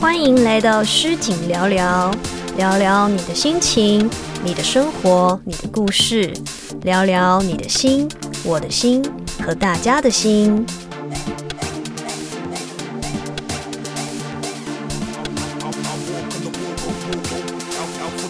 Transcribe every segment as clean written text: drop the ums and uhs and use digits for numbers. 欢迎来到诗景聊聊，聊聊你的心情，你的生活，你的故事，聊聊你的心，我的心和大家的心。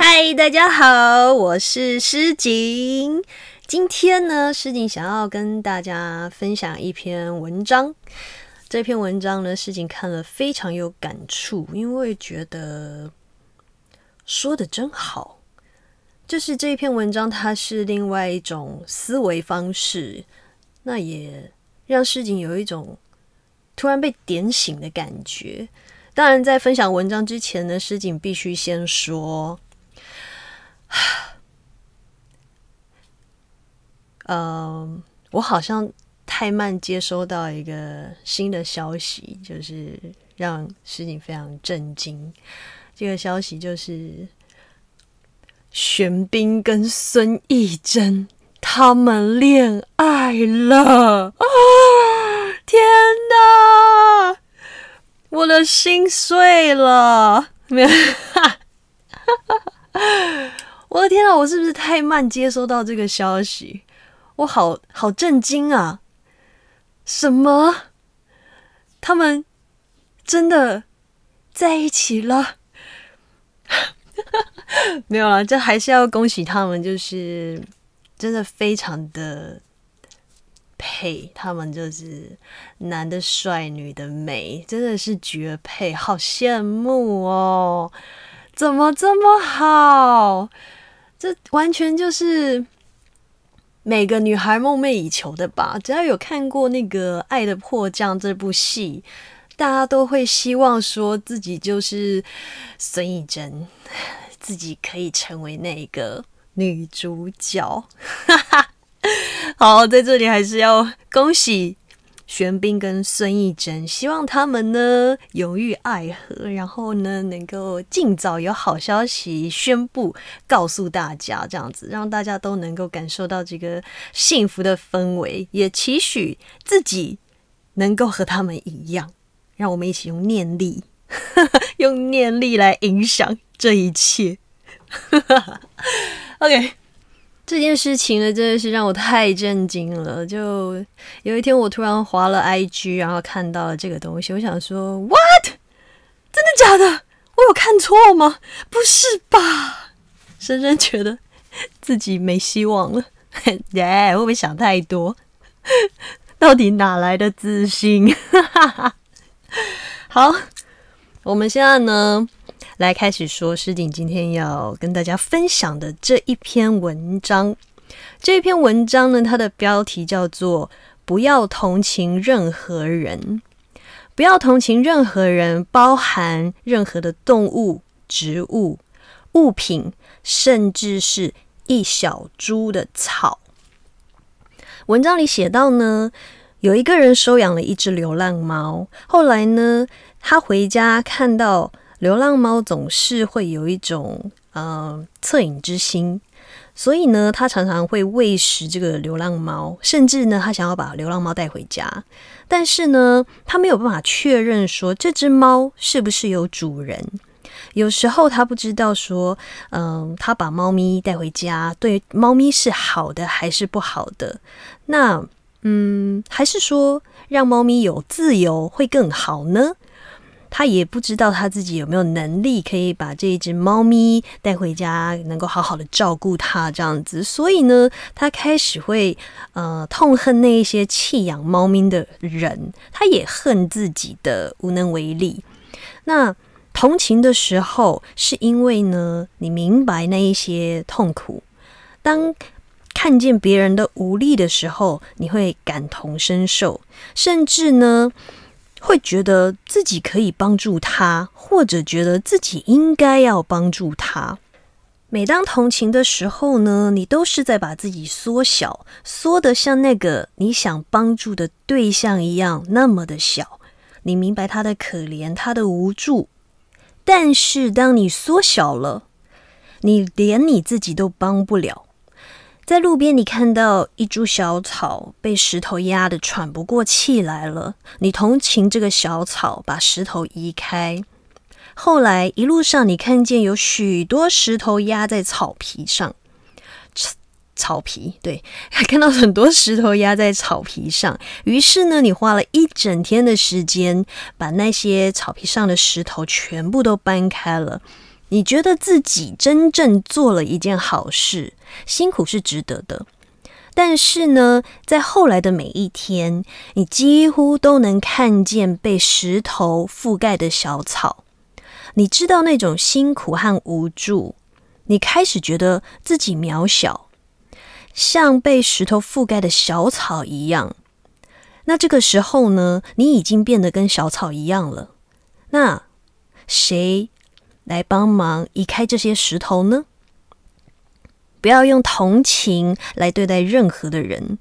嗨，大家好，我是诗景。今天呢，诗景想要跟大家分享一篇文章。这篇文章呢，诗景看了非常有感触，因为觉得说得真好。就是这一篇文章，它是另外一种思维方式，那也让诗景有一种突然被点醒的感觉。当然，在分享文章之前呢，诗景必须先说，我好像太慢接收到一个新的消息，就是让诗景非常震惊。这个消息就是玄彬跟孙艺珍他们恋爱了、啊、天哪，我的心碎了我的天哪，我是不是太慢接收到这个消息？我好震惊啊！什么？他们真的在一起了？没有啦，这还是要恭喜他们，就是真的非常的配，他们就是男的帅，女的美，真的是绝配，好羡慕哦！怎么这么好？这完全就是每个女孩梦寐以求的吧。只要有看过那个《爱的迫降》这部戏，大家都会希望说自己就是孙艺珍，自己可以成为那个女主角好，在这里还是要恭喜玄彬跟孙艺珍，希望他们呢永浴爱河，然后呢能够尽早有好消息宣布告诉大家，这样子让大家都能够感受到这个幸福的氛围，也期许自己能够和他们一样，让我们一起用念力用念力来影响这一切OK，这件事情呢，真的是让我太震惊了。就有一天，我突然滑了 IG， 然后看到了这个东西，我想说 ，What？ 真的假的？我有看错吗？不是吧！深深觉得自己没希望了。会不会想太多？到底哪来的自信？好，我们现在呢，来开始说诗景今天要跟大家分享的这一篇文章。这篇文章呢，它的标题叫做不要同情任何人。不要同情任何人，包含任何的动物、植物、物品，甚至是一小株的草。文章里写到呢，有一个人收养了一只流浪猫，后来呢，他回家看到流浪猫总是会有一种恻隐之心，所以呢，他常常会喂食这个流浪猫，甚至呢，他想要把流浪猫带回家，但是呢，他没有办法确认说这只猫是不是有主人。有时候他不知道说，他把猫咪带回家，对猫咪是好的还是不好的？那还是说让猫咪有自由会更好呢？他也不知道他自己有没有能力可以把这一只猫咪带回家，能够好好的照顾它这样子，所以呢，他开始会痛恨那一些弃养猫咪的人，他也恨自己的无能为力。那同情的时候，是因为呢，你明白那一些痛苦，当看见别人的无力的时候，你会感同身受，甚至呢，会觉得自己可以帮助他，或者觉得自己应该要帮助他。每当同情的时候呢，你都是在把自己缩小，缩得像那个你想帮助的对象一样那么的小。你明白他的可怜，他的无助，但是当你缩小了，你连你自己都帮不了。在路边，你看到一株小草被石头压得喘不过气来了，你同情这个小草，把石头移开。后来一路上你看见有许多石头压在草皮上，草皮，对，看到很多石头压在草皮上。于是呢，你花了一整天的时间，把那些草皮上的石头全部都搬开了。你觉得自己真正做了一件好事，辛苦是值得的。但是呢，在后来的每一天，你几乎都能看见被石头覆盖的小草。你知道那种辛苦和无助，你开始觉得自己渺小，像被石头覆盖的小草一样。那这个时候呢，你已经变得跟小草一样了。那谁来帮忙移开这些石头呢？不要用同情来对待任何的人。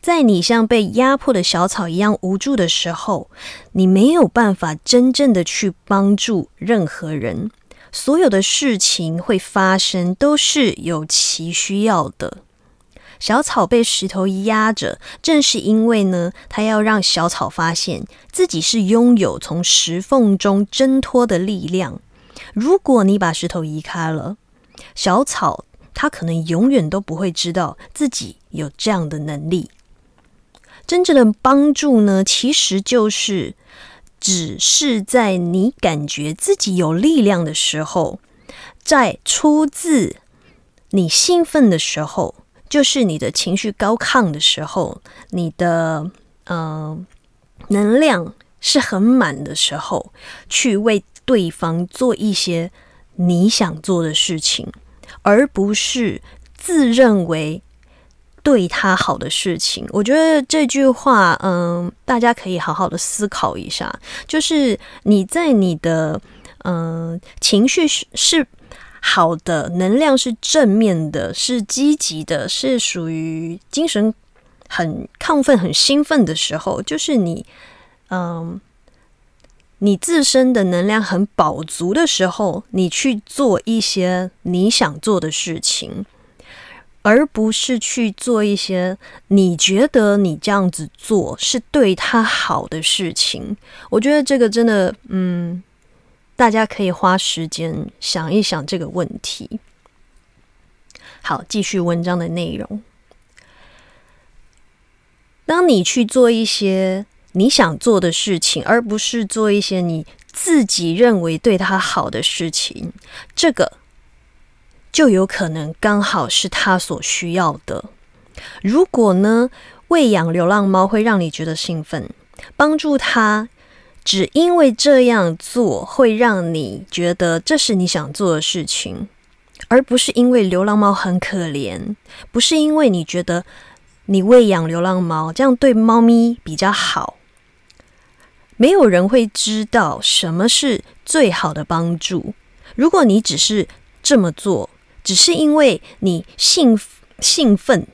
在你像被压迫的小草一样无助的时候，你没有办法真正的去帮助任何人。所有的事情会发生都是有其需要的。小草被石头压着，正是因为呢，它要让小草发现自己是拥有从石缝中挣脱的力量。如果你把石头移开了，小草他可能永远都不会知道自己有这样的能力。真正的帮助呢，其实就是只是在你感觉自己有力量的时候，在出自你兴奋的时候，就是你的情绪高亢的时候，你的能量是很满的时候，去为对方做一些你想做的事情。而不是自认为对他好的事情。我觉得这句话大家可以好好的思考一下，就是你在你的情绪是好的，能量是正面的，是积极的，是属于精神很亢奋很兴奋的时候，就是你自身的能量很饱足的时候，你去做一些你想做的事情，而不是去做一些你觉得你这样子做是对他好的事情。我觉得这个真的，大家可以花时间想一想这个问题。好，继续文章的内容。当你去做一些你想做的事情，而不是做一些你自己认为对他好的事情，这个就有可能刚好是他所需要的。如果呢，喂养流浪猫会让你觉得兴奋，帮助他，只因为这样做会让你觉得这是你想做的事情，而不是因为流浪猫很可怜，不是因为你觉得你喂养流浪猫，这样对猫咪比较好。没有人会知道什么是最好的帮助。如果你只是这么做，只是因为你兴奋，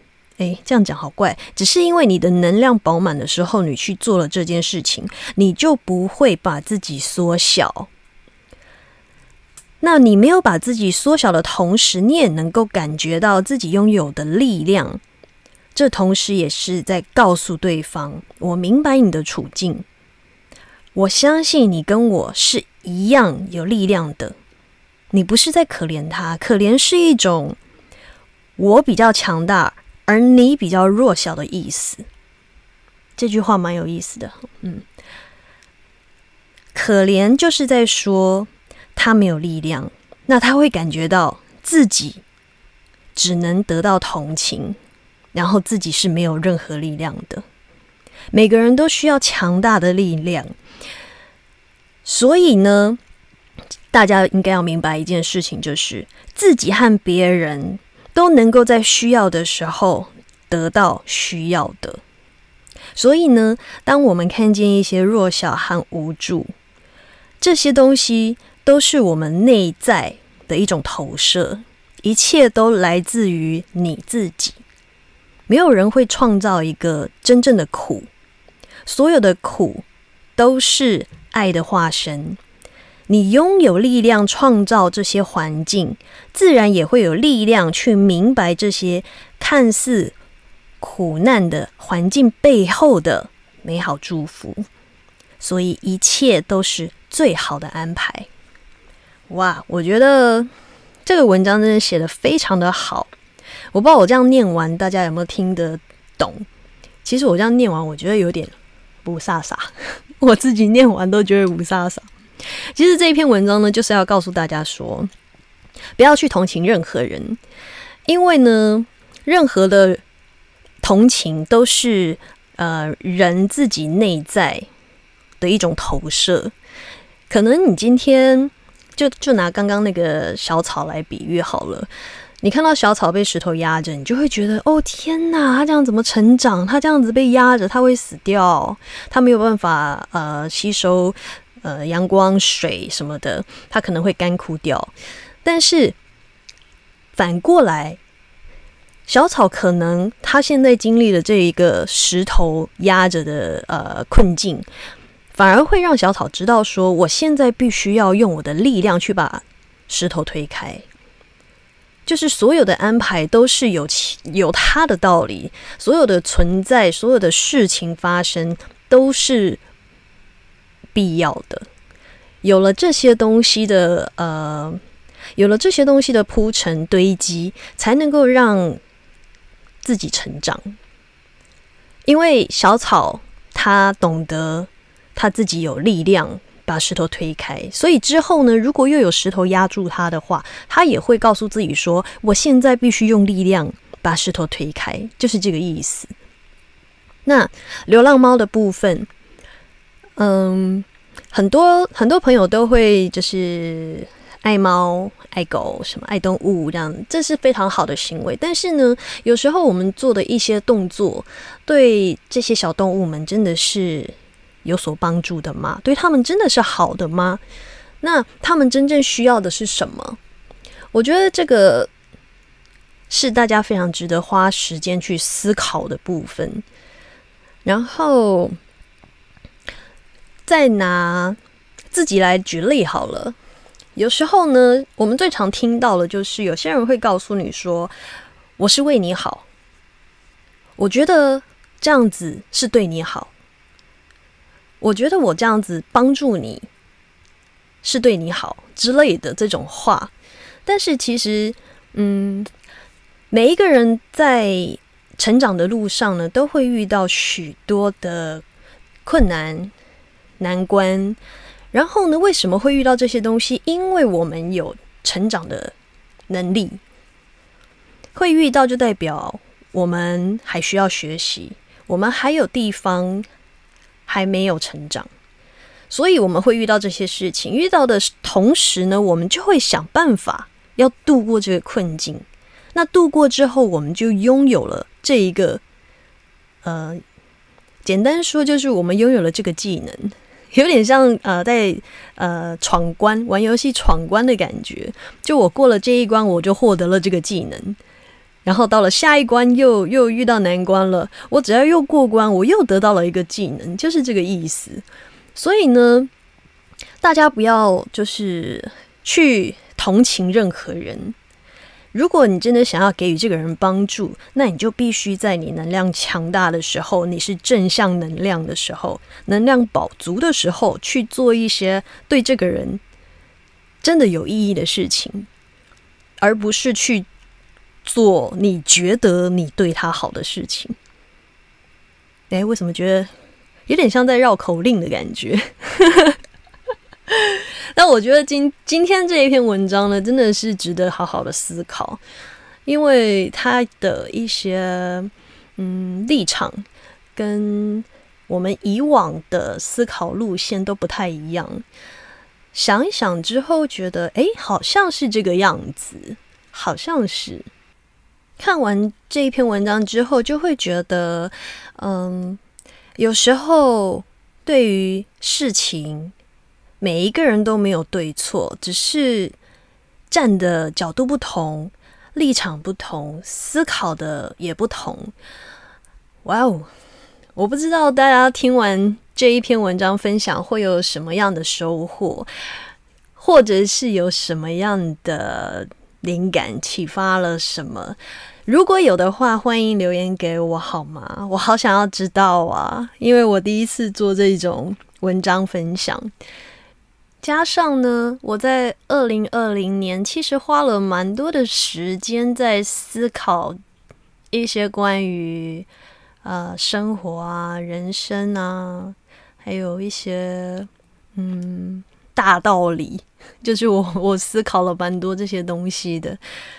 这样讲好怪，只是因为你的能量饱满的时候，你去做了这件事情，你就不会把自己缩小。那你没有把自己缩小的同时，你也能够感觉到自己拥有的力量。这同时也是在告诉对方，我明白你的处境，我相信你跟我是一样有力量的。你不是在可怜他，可怜是一种我比较强大，而你比较弱小的意思。这句话蛮有意思的，可怜就是在说他没有力量，那他会感觉到自己只能得到同情。然后自己是没有任何力量的。每个人都需要强大的力量。所以呢，大家应该要明白一件事情，就是自己和别人都能够在需要的时候得到需要的。所以呢，当我们看见一些弱小和无助，这些东西都是我们内在的一种投射，一切都来自于你自己。没有人会创造一个真正的苦，所有的苦都是爱的化身。你拥有力量创造这些环境，自然也会有力量去明白这些看似苦难的环境背后的美好祝福。所以一切都是最好的安排。哇，我觉得这个文章真的写得非常的好，我不知道我这样念完大家有没有听得懂。其实我这样念完我觉得有点不飒飒，我自己念完都觉得不飒飒。其实这一篇文章呢，就是要告诉大家说，不要去同情任何人，因为呢任何的同情都是人自己内在的一种投射。可能你今天就拿刚刚那个小草来比喻好了，你看到小草被石头压着，你就会觉得哦天哪，它这样怎么成长，它这样子被压着它会死掉，它没有办法吸收阳光水什么的，它可能会干枯掉。但是反过来，小草可能它现在经历了这一个石头压着的困境，反而会让小草知道说，我现在必须要用我的力量去把石头推开。就是所有的安排都是有它的道理，所有的存在，所有的事情发生都是必要的。有了这些东西的铺陈堆积，才能够让自己成长。因为小草它懂得它自己有力量把石头推开，所以之后呢，如果又有石头压住它的话，它也会告诉自己说，我现在必须用力量把石头推开，就是这个意思。那流浪猫的部分，很多朋友都会就是爱猫爱狗什么爱动物，这样这是非常好的行为。但是呢，有时候我们做的一些动作对这些小动物们真的是有所帮助的吗？对他们真的是好的吗？那他们真正需要的是什么？我觉得这个是大家非常值得花时间去思考的部分。然后再拿自己来举例好了。有时候呢，我们最常听到的就是有些人会告诉你说，我是为你好，我觉得这样子是对你好，我觉得我这样子帮助你是对你好之类的这种话。但是其实每一个人在成长的路上呢，都会遇到许多的困难难关。然后呢，为什么会遇到这些东西？因为我们有成长的能力，会遇到就代表我们还需要学习，我们还有地方还没有成长，所以我们会遇到这些事情。遇到的同时呢，我们就会想办法要度过这个困境。那度过之后，我们就拥有了这一个简单说就是我们拥有了这个技能。有点像在闯关玩游戏闯关的感觉，就我过了这一关，我就获得了这个技能，然后到了下一关又遇到难关了，我只要又过关，我又得到了一个技能，就是这个意思。所以呢，大家不要就是去同情任何人。如果你真的想要给予这个人帮助，那你就必须在你能量强大的时候，你是正向能量的时候，能量饱足的时候，去做一些对这个人真的有意义的事情，而不是去做你觉得你对他好的事情。为什么觉得有点像在绕口令的感觉？那我觉得今天这一篇文章呢，真的是值得好好的思考，因为它的一些立场跟我们以往的思考路线都不太一样。想一想之后觉得好像是这个样子，好像是。看完这一篇文章之后就会觉得有时候对于事情每一个人都没有对错，只是站的角度不同，立场不同，思考的也不同。哇哦，我不知道大家听完这一篇文章分享会有什么样的收获，或者是有什么样的灵感，启发了什么。如果有的话，欢迎留言给我好吗？我好想要知道啊，因为我第一次做这种文章分享。加上呢，我在2020年其实花了蛮多的时间在思考一些关于生活啊、人生啊，还有一些大道理，就是我思考了蛮多这些东西的。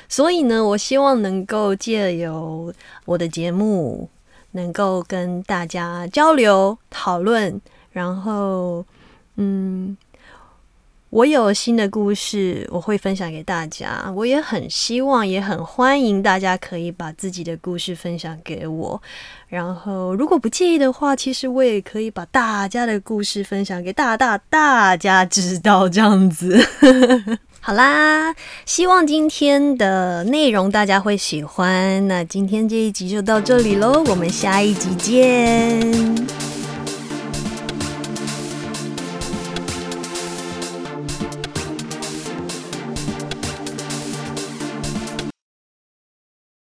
所以呢，我希望能够借由我的节目能够跟大家交流讨论，然后我有新的故事我会分享给大家，我也很希望也很欢迎大家可以把自己的故事分享给我，然后如果不介意的话，其实我也可以把大家的故事分享给大家知道，这样子好啦，希望今天的内容大家会喜欢，那今天这一集就到这里咯，我们下一集见。